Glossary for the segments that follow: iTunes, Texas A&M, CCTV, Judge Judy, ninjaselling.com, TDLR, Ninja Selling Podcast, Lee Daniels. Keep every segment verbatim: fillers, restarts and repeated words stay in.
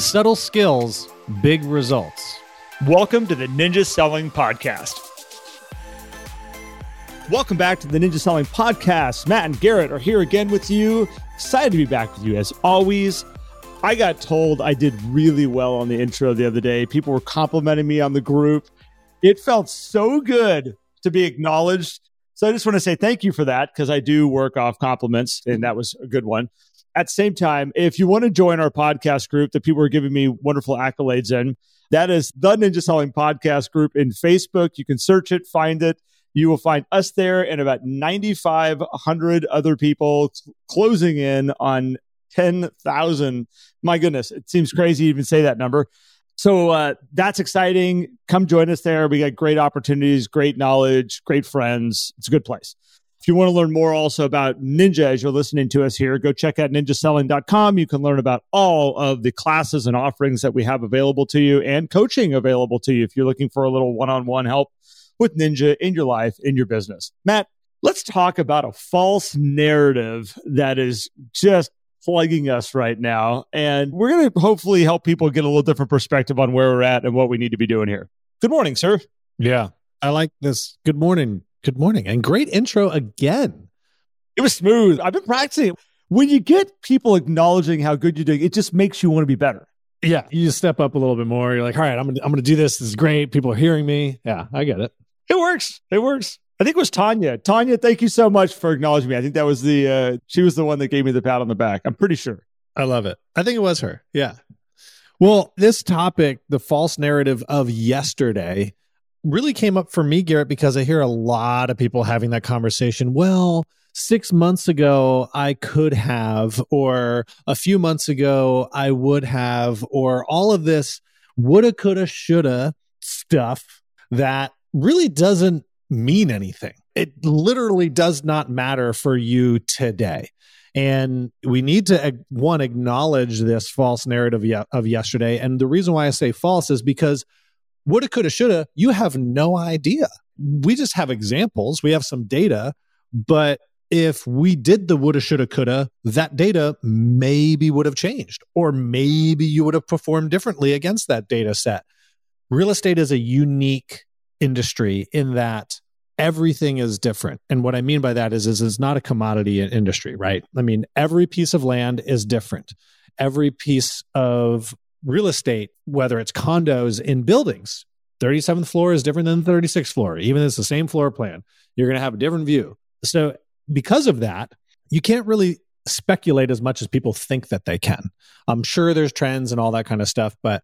Subtle skills, big results. Welcome to the Ninja Selling Podcast. Welcome back to the Ninja Selling Podcast. Matt and Garrett are here again with you. Excited to be back with you as always. I got told I did really well on the intro the other day. People were complimenting me on the group. It felt so good to be acknowledged. So I just want to say thank you for that, because I do work off compliments, and that was a good one. At the same time, if you want to join our podcast group that people are giving me wonderful accolades in, that is the Ninja Selling Podcast group in Facebook. You can search it, find it. You will find us there and about nine thousand five hundred other people, closing in on ten thousand. My goodness, it seems crazy to even say that number. So uh, that's exciting. Come join us there. We got great opportunities, great knowledge, great friends. It's a good place. If you want to learn more also about Ninja as you're listening to us here, go check out ninja selling dot com. You can learn about all of the classes and offerings that we have available to you, and coaching available to you if you're looking for a little one-on-one help with Ninja in your life, in your business. Matt, let's talk about a false narrative that is just plugging us right now. And we're going to hopefully help people get a little different perspective on where we're at and what we need to be doing here. Good morning, sir. Yeah, I like this. Good morning. Good morning. And great intro again. It was smooth. I've been practicing. When you get people acknowledging how good you're doing, it just makes you want to be better. Yeah. You just step up a little bit more. You're like, all right, I'm going to I'm going to do this. This is great. People are hearing me. Yeah, I get it. It works. It works. I think it was Tanya. Tanya, thank you so much for acknowledging me. I think that was the, uh, she was the one that gave me the pat on the back. I'm pretty sure. I love it. I think it was her. Yeah. Well, this topic, the false narrative of yesterday, really came up for me, Garrett, because I hear a lot of people having that conversation. Well, six months ago, I could have, or a few months ago, I would have, or all of this woulda, coulda, shoulda stuff that really doesn't mean anything. It literally does not matter for you today. And we need to, one, acknowledge this false narrative of yesterday. And the reason why I say false is because woulda, coulda, shoulda, you have no idea. We just have examples. We have some data. But if we did the woulda, shoulda, coulda, that data maybe would have changed, or maybe you would have performed differently against that data set. Real estate is a unique industry in that everything is different. And what I mean by that is, is it's not a commodity industry, right? I mean, every piece of land is different. Every piece of real estate, whether it's condos in buildings, thirty-seventh floor is different than the thirty-sixth floor. Even if it's the same floor plan, you're going to have a different view. So because of that, you can't really speculate as much as people think that they can. I'm sure there's trends and all that kind of stuff, but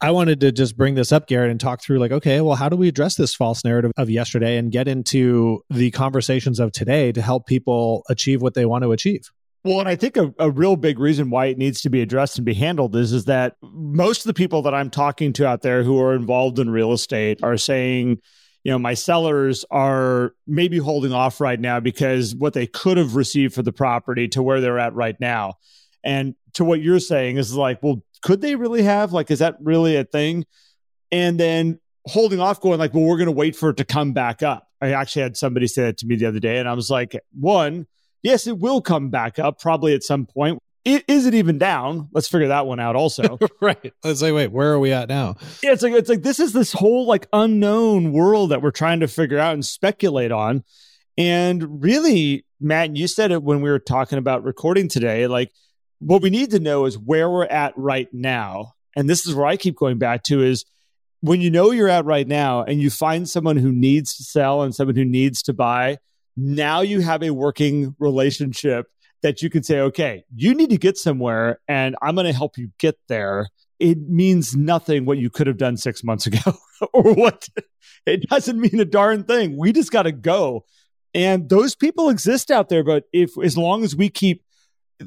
I wanted to just bring this up, Garrett, and talk through like, okay, well, how do we address this false narrative of yesterday and get into the conversations of today to help people achieve what they want to achieve? Well, and I think a, a real big reason why it needs to be addressed and be handled is, is that most of the people that I'm talking to out there who are involved in real estate are saying, you know, my sellers are maybe holding off right now because what they could have received for the property to where they're at right now. And to what you're saying is like, well, could they really have? Like, is that really a thing? And then holding off going like, well, we're going to wait for it to come back up. I actually had somebody say that to me the other day, and I was like, one, yes, it will come back up probably at some point. It, is it even down? Let's figure that one out also. Right. Let's say, wait, where are we at now? Yeah, it's like, it's like this is this whole like unknown world that we're trying to figure out and speculate on. And really, Matt, you said it when we were talking about recording today, like what we need to know is where we're at right now. And this is where I keep going back to is when you know you're at right now and you find someone who needs to sell and someone who needs to buy, now you have a working relationship that you can say, okay, you need to get somewhere and I'm going to help you get there. It means nothing what you could have done six months ago or what. It doesn't mean a darn thing. We just got to go. And those people exist out there. But if, as long as we keep,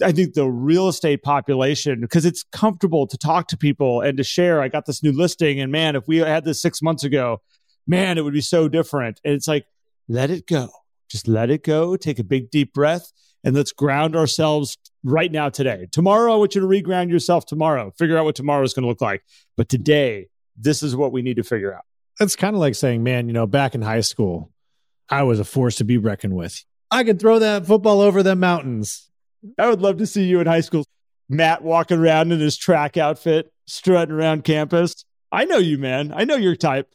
I think the real estate population, because it's comfortable to talk to people and to share, I got this new listing and man, if we had this six months ago, man, it would be so different. And it's like, let it go. Just let it go. Take a big, deep breath and let's ground ourselves right now today. Tomorrow, I want you to reground yourself tomorrow. Figure out what tomorrow is going to look like. But today, this is what we need to figure out. It's kind of like saying, man, you know, back in high school, I was a force to be reckoned with. I could throw that football over the mountains. I would love to see you in high school. Matt walking around in his track outfit, strutting around campus. I know you, man. I know your type.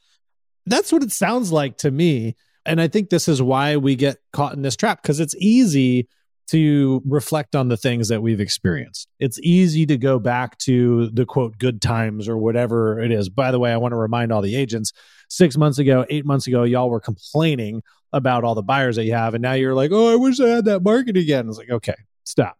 That's what it sounds like to me. And I think this is why we get caught in this trap, because it's easy to reflect on the things that we've experienced. It's easy to go back to the quote, good times or whatever it is. By the way, I want to remind all the agents, six months ago, eight months ago, y'all were complaining about all the buyers that you have. And now you're like, oh, I wish I had that market again. It's like, okay, stop.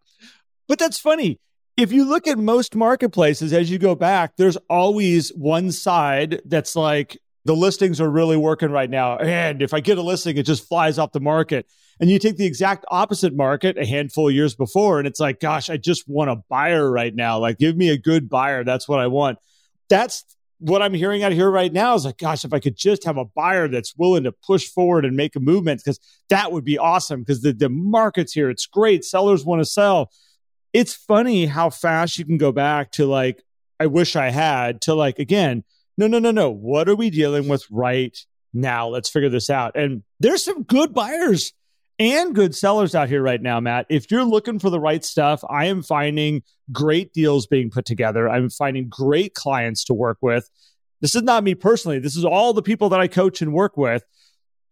But that's funny. If you look at most marketplaces, as you go back, there's always one side that's like, the listings are really working right now. And if I get a listing, it just flies off the market. And you take the exact opposite market a handful of years before, and it's like, gosh, I just want a buyer right now. Like, give me a good buyer. That's what I want. That's what I'm hearing out here right now is like, gosh, if I could just have a buyer that's willing to push forward and make a movement, because that would be awesome, because the, the market's here. It's great. Sellers want to sell. It's funny how fast you can go back to like, I wish I had, to like, again, no, no, no, no. What are we dealing with right now? Let's figure this out. And there's some good buyers and good sellers out here right now, Matt. If you're looking for the right stuff, I am finding great deals being put together. I'm finding great clients to work with. This is not me personally. This is all the people that I coach and work with.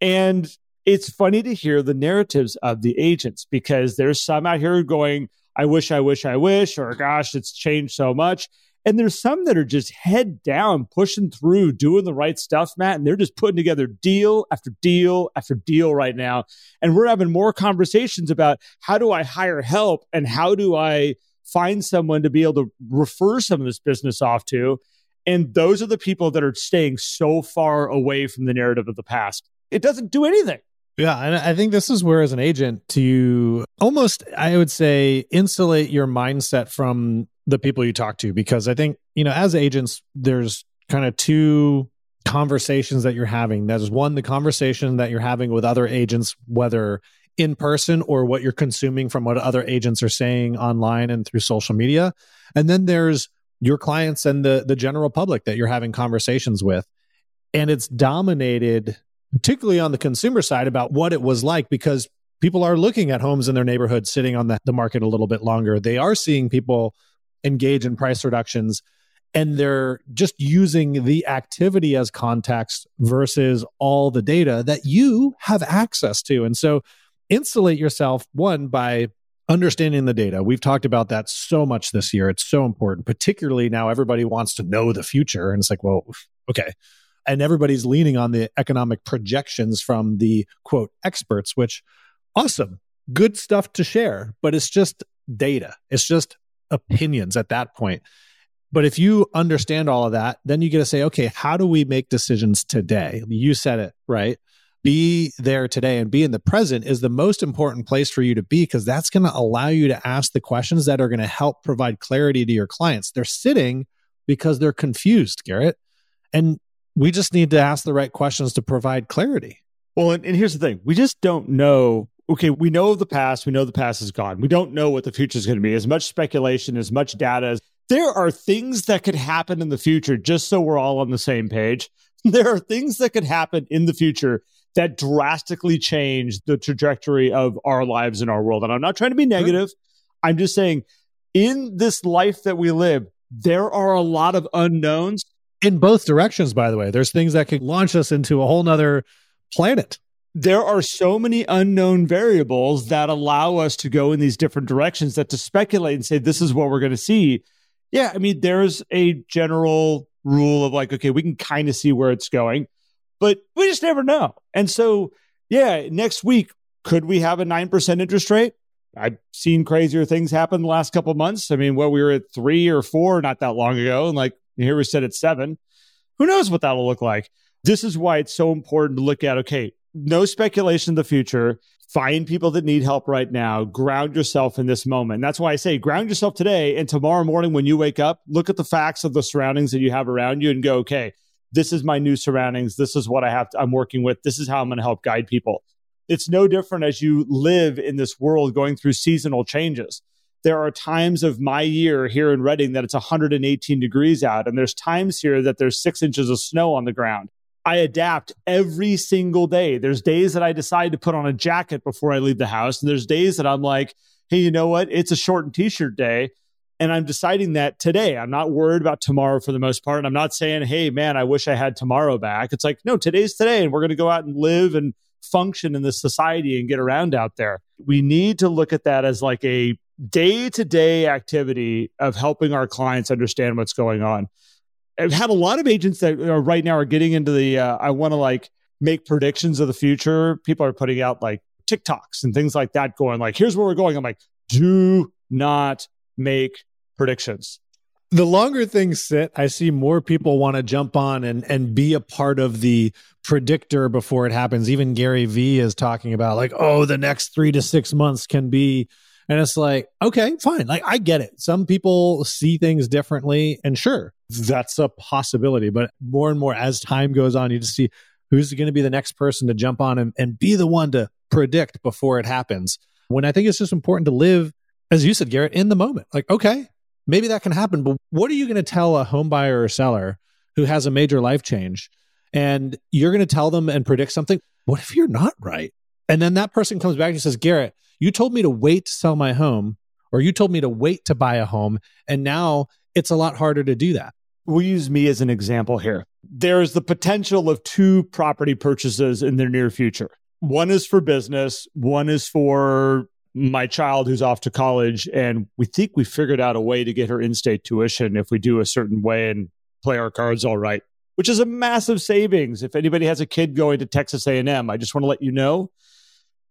And it's funny to hear the narratives of the agents, because there's some out here going, I wish, I wish, I wish, or gosh, it's changed so much. And there's some that are just head down, pushing through, doing the right stuff, Matt. And they're just putting together deal after deal after deal right now. And we're having more conversations about how do I hire help and how do I find someone to be able to refer some of this business off to. And those are the people that are staying so far away from the narrative of the past. It doesn't do anything. Yeah, and I think this is where, as an agent, to almost, I would say, insulate your mindset from the people you talk to, because I think, you know, as agents, there's kind of two conversations that you're having. There's one, the conversation that you're having with other agents, whether in person or what you're consuming from what other agents are saying online and through social media. And then there's your clients and the the general public that you're having conversations with. And it's dominated, particularly on the consumer side, about what it was like, because people are looking at homes in their neighborhood sitting on the, the market a little bit longer. They are seeing people engage in price reductions, and they're just using the activity as context versus all the data that you have access to. And so insulate yourself, one, by understanding the data. We've talked about that so much this year. It's so important, particularly now everybody wants to know the future. And it's like, well, okay. And everybody's leaning on the economic projections from the quote experts, which, awesome, good stuff to share, but it's just data. It's just opinions at that point. But if you understand all of that, then you get to say, okay, how do we make decisions today? You said it, right? Be there today and be in the present is the most important place for you to be, because that's going to allow you to ask the questions that are going to help provide clarity to your clients. They're sitting because they're confused, Garrett. And we just need to ask the right questions to provide clarity. Well, and, and here's the thing. We just don't know. Okay, we know the past. We know the past is gone. We don't know what the future is going to be. As much speculation, as much data, as there are things that could happen in the future, just so we're all on the same page. There are things that could happen in the future that drastically change the trajectory of our lives and our world. And I'm not trying to be negative. Sure. I'm just saying, in this life that we live, there are a lot of unknowns. In both directions, by the way. There's things that could launch us into a whole nother planet. There are so many unknown variables that allow us to go in these different directions, that to speculate and say, this is what we're going to see. Yeah, I mean, there's a general rule of like, okay, we can kind of see where it's going, but we just never know. And so, yeah, next week, could we have a nine percent interest rate? I've seen crazier things happen the last couple of months. I mean, well, we were at three or four not that long ago, and like here we sit at seven. Who knows what that'll look like? This is why it's so important to look at, okay, no speculation in the future. Find people that need help right now. Ground yourself in this moment. And that's why I say ground yourself today, and tomorrow morning when you wake up, look at the facts of the surroundings that you have around you and go, okay, this is my new surroundings. This is what I have to, I'm working with. This is how I'm going to help guide people. It's no different as you live in this world going through seasonal changes. There are times of my year here in Reading that it's one hundred eighteen degrees out, and there's times here that there's six inches of snow on the ground. I adapt every single day. There's days that I decide to put on a jacket before I leave the house. And there's days that I'm like, hey, you know what? It's a shortened t-shirt day. And I'm deciding that today. I'm not worried about tomorrow for the most part. And I'm not saying, hey, man, I wish I had tomorrow back. It's like, no, today's today. And we're going to go out and live and function in this society and get around out there. We need to look at that as like a day-to-day activity of helping our clients understand what's going on. I've had a lot of agents that are right now are getting into the, uh, I want to like make predictions of the future. People are putting out like TikToks and things like that going like, here's where we're going. I'm like, do not make predictions. The longer things sit, I see more people want to jump on and and be a part of the predictor before it happens. Even Gary Vee is talking about like, oh, the next three to six months can be, and it's like, okay, fine. Like, I get it. Some people see things differently, and sure, that's a possibility. But more and more as time goes on, you just see who's going to be the next person to jump on and, and be the one to predict before it happens. When I think it's just important to live, as you said, Garrett, in the moment. Like, okay, maybe that can happen, but what are you going to tell a home buyer or seller who has a major life change and you're going to tell them and predict something? What if you're not right? And then that person comes back and says, Garrett, you told me to wait to sell my home, or you told me to wait to buy a home, and now it's a lot harder to do that. We'll use me as an example here. There's the potential of two property purchases in the near future. One is for business, one is for my child who's off to college, and we think we figured out a way to get her in-state tuition if we do a certain way and play our cards all right, which is a massive savings. If anybody has a kid going to Texas A and M, I just want to let you know,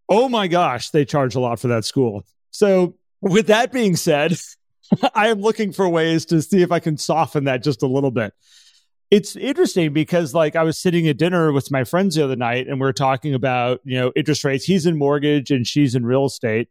oh my gosh, they charge a lot for that school. So with that being said, I am looking for ways to see if I can soften that just a little bit. It's interesting because like I was sitting at dinner with my friends the other night and we were talking about, you know, interest rates. He's in mortgage and she's in real estate.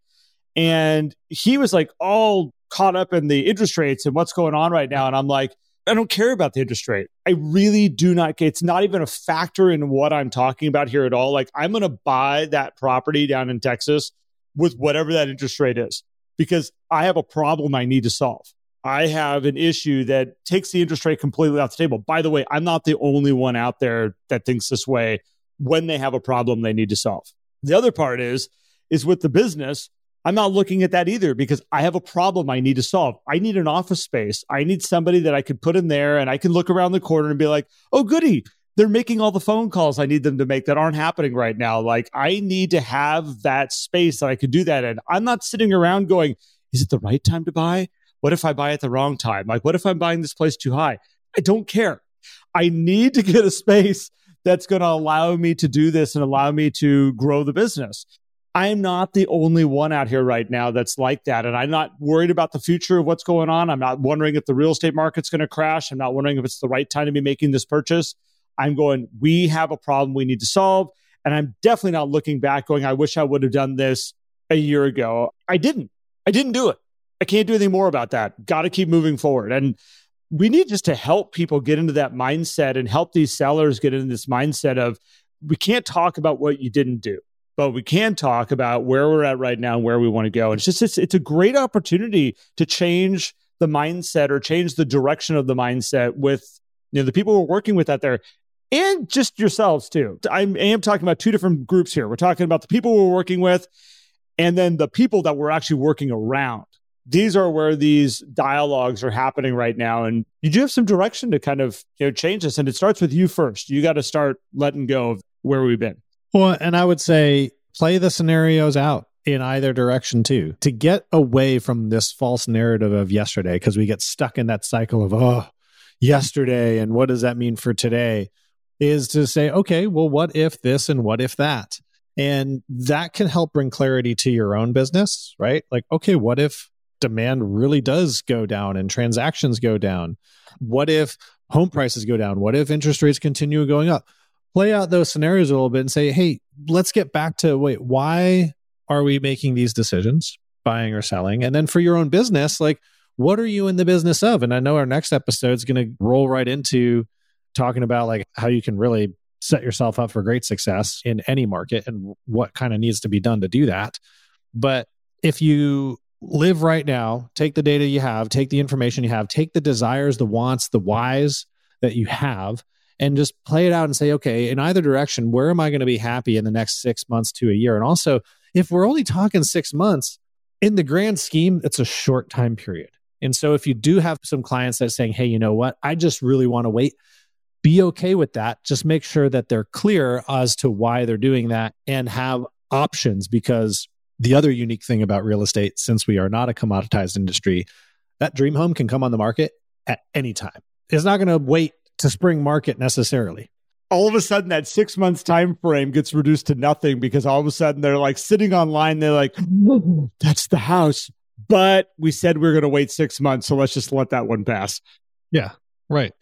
And he was like all caught up in the interest rates and what's going on right now. And I'm like, I don't care about the interest rate. I really do not care. It's not even a factor in what I'm talking about here at all. Like, I'm going to buy that property down in Texas with whatever that interest rate is because I have a problem I need to solve. I have an issue that takes the interest rate completely off the table. By the way, I'm not the only one out there that thinks this way when they have a problem they need to solve. The other part is, is with the business, I'm not looking at that either because I have a problem I need to solve. I need an office space. I need somebody that I could put in there and I can look around the corner and be like, oh, goody, they're making all the phone calls I need them to make that aren't happening right now. Like, I need to have that space that I could do that in. I'm not sitting around going, is it the right time to buy? What if I buy at the wrong time? Like, what if I'm buying this place too high? I don't care. I need to get a space that's going to allow me to do this and allow me to grow the business. I'm not the only one out here right now that's like that. And I'm not worried about the future of what's going on. I'm not wondering if the real estate market's going to crash. I'm not wondering if it's the right time to be making this purchase. I'm going, we have a problem we need to solve. And I'm definitely not looking back going, I wish I would have done this a year ago. I didn't. I didn't do it. I can't do anything more about that. Got to keep moving forward. And we need just to help people get into that mindset and help these sellers get into this mindset of, we can't talk about what you didn't do, but we can talk about where we're at right now and where we want to go. And it's just, it's, it's a great opportunity to change the mindset or change the direction of the mindset with, you know, the people we're working with out there and just yourselves too. I am talking about two different groups here. We're talking about the people we're working with and then the people that we're actually working around. These are where these dialogues are happening right now. And you do have some direction to kind of, you know, change this. And it starts with you first. You got to start letting go of where we've been. Well, and I would say play the scenarios out in either direction too, to get away from this false narrative of yesterday, because we get stuck in that cycle of, oh, yesterday. And what does that mean for today? Is to say, okay, well, what if this and what if that? And that can help bring clarity to your own business, right? Like, okay, what if demand really does go down and transactions go down? What if home prices go down? What if interest rates continue going up? Play out those scenarios a little bit and say, hey, let's get back to, wait, why are we making these decisions, buying or selling? And then for your own business, like, what are you in the business of? And I know our next episode is going to roll right into talking about like how you can really set yourself up for great success in any market and what kind of needs to be done to do that. But if you live right now, take the data you have, take the information you have, take the desires, the wants, the whys that you have, and just play it out and say, okay, in either direction, where am I going to be happy in the next six months to a year? And also, if we're only talking six months, in the grand scheme, it's a short time period. And so if you do have some clients that are saying, hey, you know what, I just really want to wait, be okay with that. Just make sure that they're clear as to why they're doing that and have options. Because the other unique thing about real estate, since we are not a commoditized industry, that dream home can come on the market at any time. It's not going to wait to spring market necessarily. All of a sudden, that six months time frame gets reduced to nothing because all of a sudden they're like sitting online. They're like, that's the house. But we said we we're going to wait six months. So let's just let that one pass. Yeah, right.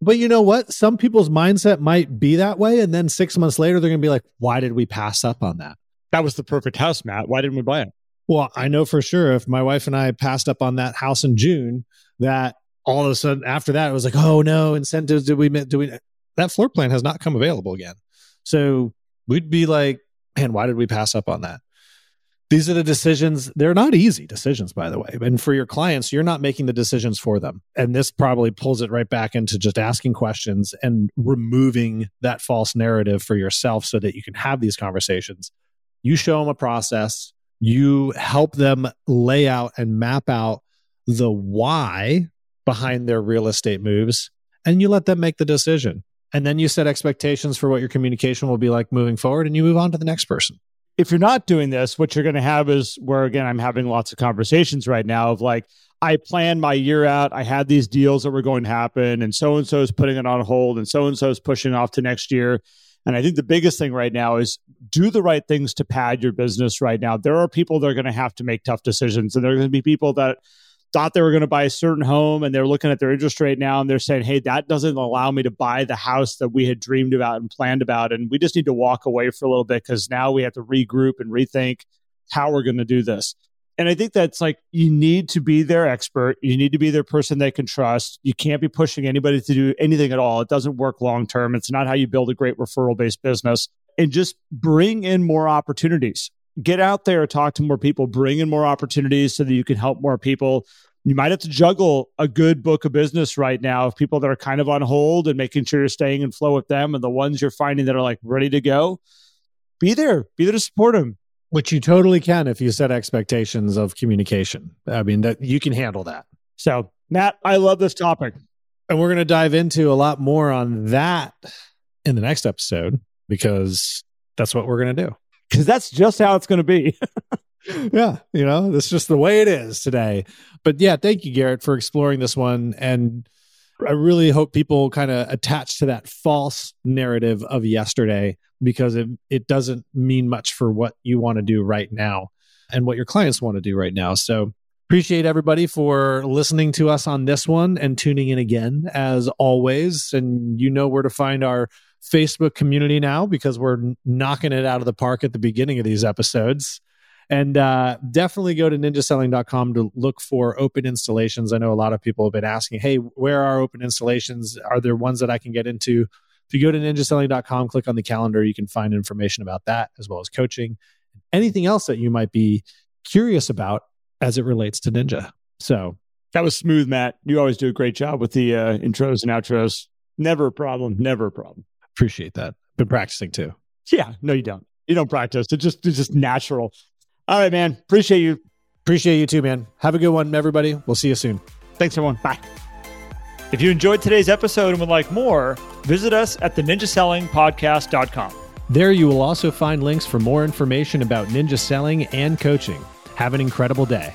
But you know what? Some people's mindset might be that way. And then six months later, they're going to be like, why did we pass up on that? That was the perfect house, Matt. Why didn't we buy it? Well, I know for sure if my wife and I passed up on that house in June, that all of a sudden after that, it was like, oh no, incentives. Did we, do we, that floor plan has not come available again. So we'd be like, man, why did we pass up on that? These are the decisions. They're not easy decisions, by the way. And for your clients, you're not making the decisions for them. And this probably pulls it right back into just asking questions and removing that false narrative for yourself so that you can have these conversations. You show them a process. You help them lay out and map out the why behind their real estate moves. And you let them make the decision. And then you set expectations for what your communication will be like moving forward. And you move on to the next person. If you're not doing this, what you're going to have is where, again, I'm having lots of conversations right now of like, I planned my year out. I had these deals that were going to happen and so-and-so is putting it on hold and so-and-so is pushing off to next year. And I think the biggest thing right now is do the right things to pad your business right now. There are people that are going to have to make tough decisions, and there are going to be people that thought they were going to buy a certain home and they're looking at their interest rate now and they're saying, hey, that doesn't allow me to buy the house that we had dreamed about and planned about. And we just need to walk away for a little bit because now we have to regroup and rethink how we're going to do this. And I think that's like, you need to be their expert. You need to be their person they can trust. You can't be pushing anybody to do anything at all. It doesn't work long-term. It's not how you build a great referral-based business. And just bring in more opportunities. Get out there, talk to more people, bring in more opportunities so that you can help more people. You might have to juggle a good book of business right now of people that are kind of on hold and making sure you're staying in flow with them and the ones you're finding that are like ready to go. Be there. Be there to support them. Which you totally can if you set expectations of communication. I mean, that you can handle that. So, Matt, I love this topic. And we're going to dive into a lot more on that in the next episode because that's what we're going to do. Because that's just how it's going to be. Yeah. You know, that's just the way it is today. But yeah, thank you, Garrett, for exploring this one. And I really hope people kind of attach to that false narrative of yesterday because it, it doesn't mean much for what you want to do right now and what your clients want to do right now. So appreciate everybody for listening to us on this one and tuning in again as always. And you know where to find our Facebook community now because we're knocking it out of the park at the beginning of these episodes. And uh, definitely go to ninja selling dot com to look for open installations. I know a lot of people have been asking, hey, where are open installations? Are there ones that I can get into? If you go to ninja selling dot com, click on the calendar, you can find information about that as well as coaching. Anything else that you might be curious about as it relates to Ninja. So that was smooth, Matt. You always do a great job with the uh, intros and outros. Never a problem. Never a problem. Appreciate that. Been practicing too. Yeah. No, you don't. You don't practice. It's just, it's just natural. All right, man. Appreciate you. Appreciate you too, man. Have a good one, everybody. We'll see you soon. Thanks, everyone. Bye. If you enjoyed today's episode and would like more, visit us at the ninja selling podcast dot com. There you will also find links for more information about Ninja Selling and coaching. Have an incredible day.